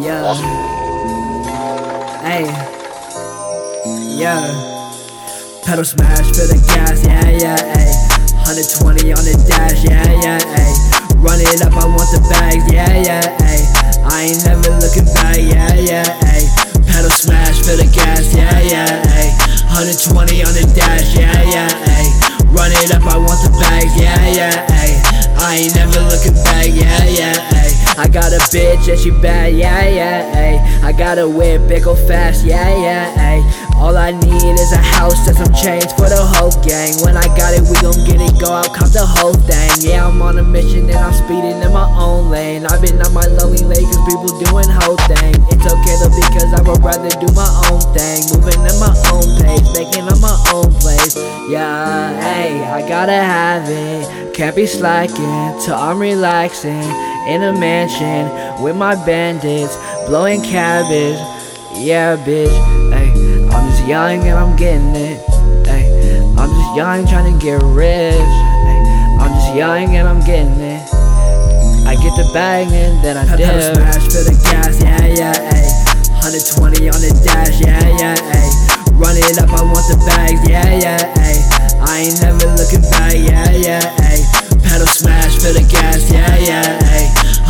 Yeah. Hey. Yeah. Pedal smash for the gas. Yeah, yeah. Hey. 120 on the dash. Yeah, yeah. Hey. Run it up. I want the bags. Yeah, yeah. Hey. I ain't never looking back. Yeah, yeah. Hey. Pedal smash for the gas. Yeah, yeah. Hey. 120 on the dash. Yeah, yeah. Hey. Run it up. I want the bags. Yeah, yeah. Hey. I ain't never looking back. Yeah, yeah. Hey. I got a bitch and she bad, yeah, yeah, ayy. I got a whip, it go fast, yeah, yeah, ayy. All I need is a house and some chains for the whole gang. When I got it, we gon' get it, go out, cop the whole thing. Yeah, I'm on a mission and I'm speeding in my own lane. I've been on my lonely lane cause people doing whole thing. It's okay though because I would rather do my own thing. Moving at my own pace, making on my own place. Yeah, ayy, I gotta have it. Can't be slacking till I'm relaxing. In a mansion with my bandits, blowing cabbage. Yeah, bitch. Ay, I'm just young and I'm getting it. Ay, I'm just young trying to get rich. Ay, I'm just young and I'm getting it. I get the bag and then I dip. Pedal smash for the gas. Yeah, yeah. Ay. 120 on the dash. Yeah, yeah. Ay. Run it up. I want the bags. Yeah, yeah. Ay. I ain't never looking back. Yeah, yeah. Ay. Pedal smash for the gas. Yeah, yeah.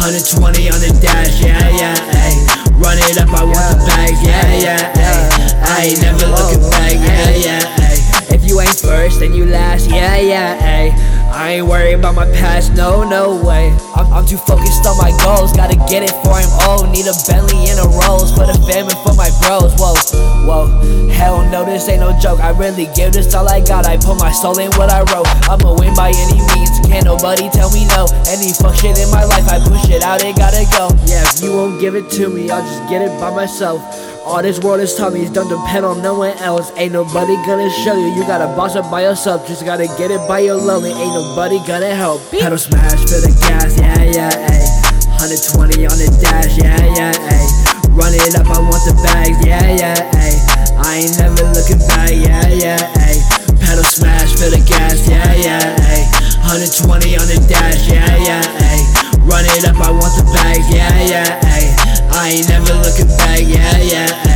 120 on the dash, yeah, yeah, ayy. Run it up, I want the bags, yeah, yeah, ayy. I ain't never looking back, yeah, yeah, ayy. If you ain't first, then you last, yeah, yeah, ayy. I ain't worried about my past, no, no way. I'm too focused on my goals, gotta get it before I'm old. Need a Bentley and a Rolls for the fam and for my bros. Whoa, whoa, hell no, this ain't no joke. I really give this all I got, I put my soul in what I wrote. I'ma win by any means, can't nobody tell me no. Any fuck shit in my life, I push it out, it gotta go. Yeah, if you won't give it to me, I'll just get it by myself. All this world has taught me, don't depend on no one else. Ain't nobody gonna show you, you gotta boss up by yourself. Just gotta get it by your lonely, ain't nobody gonna help. Pedal smash for the gas, yeah, yeah, ayy. 120 on the dash, yeah, yeah, ayy. Run it up, I want the bags, yeah, yeah, ayy. I ain't never looking back, yeah, yeah, ayy. Pedal smash for the gas, yeah, yeah, ayy. 120 on the dash, yeah, yeah, ayy. Run it up, I want the bags, yeah, yeah, ayy. I ain't never looking back, yeah, yeah.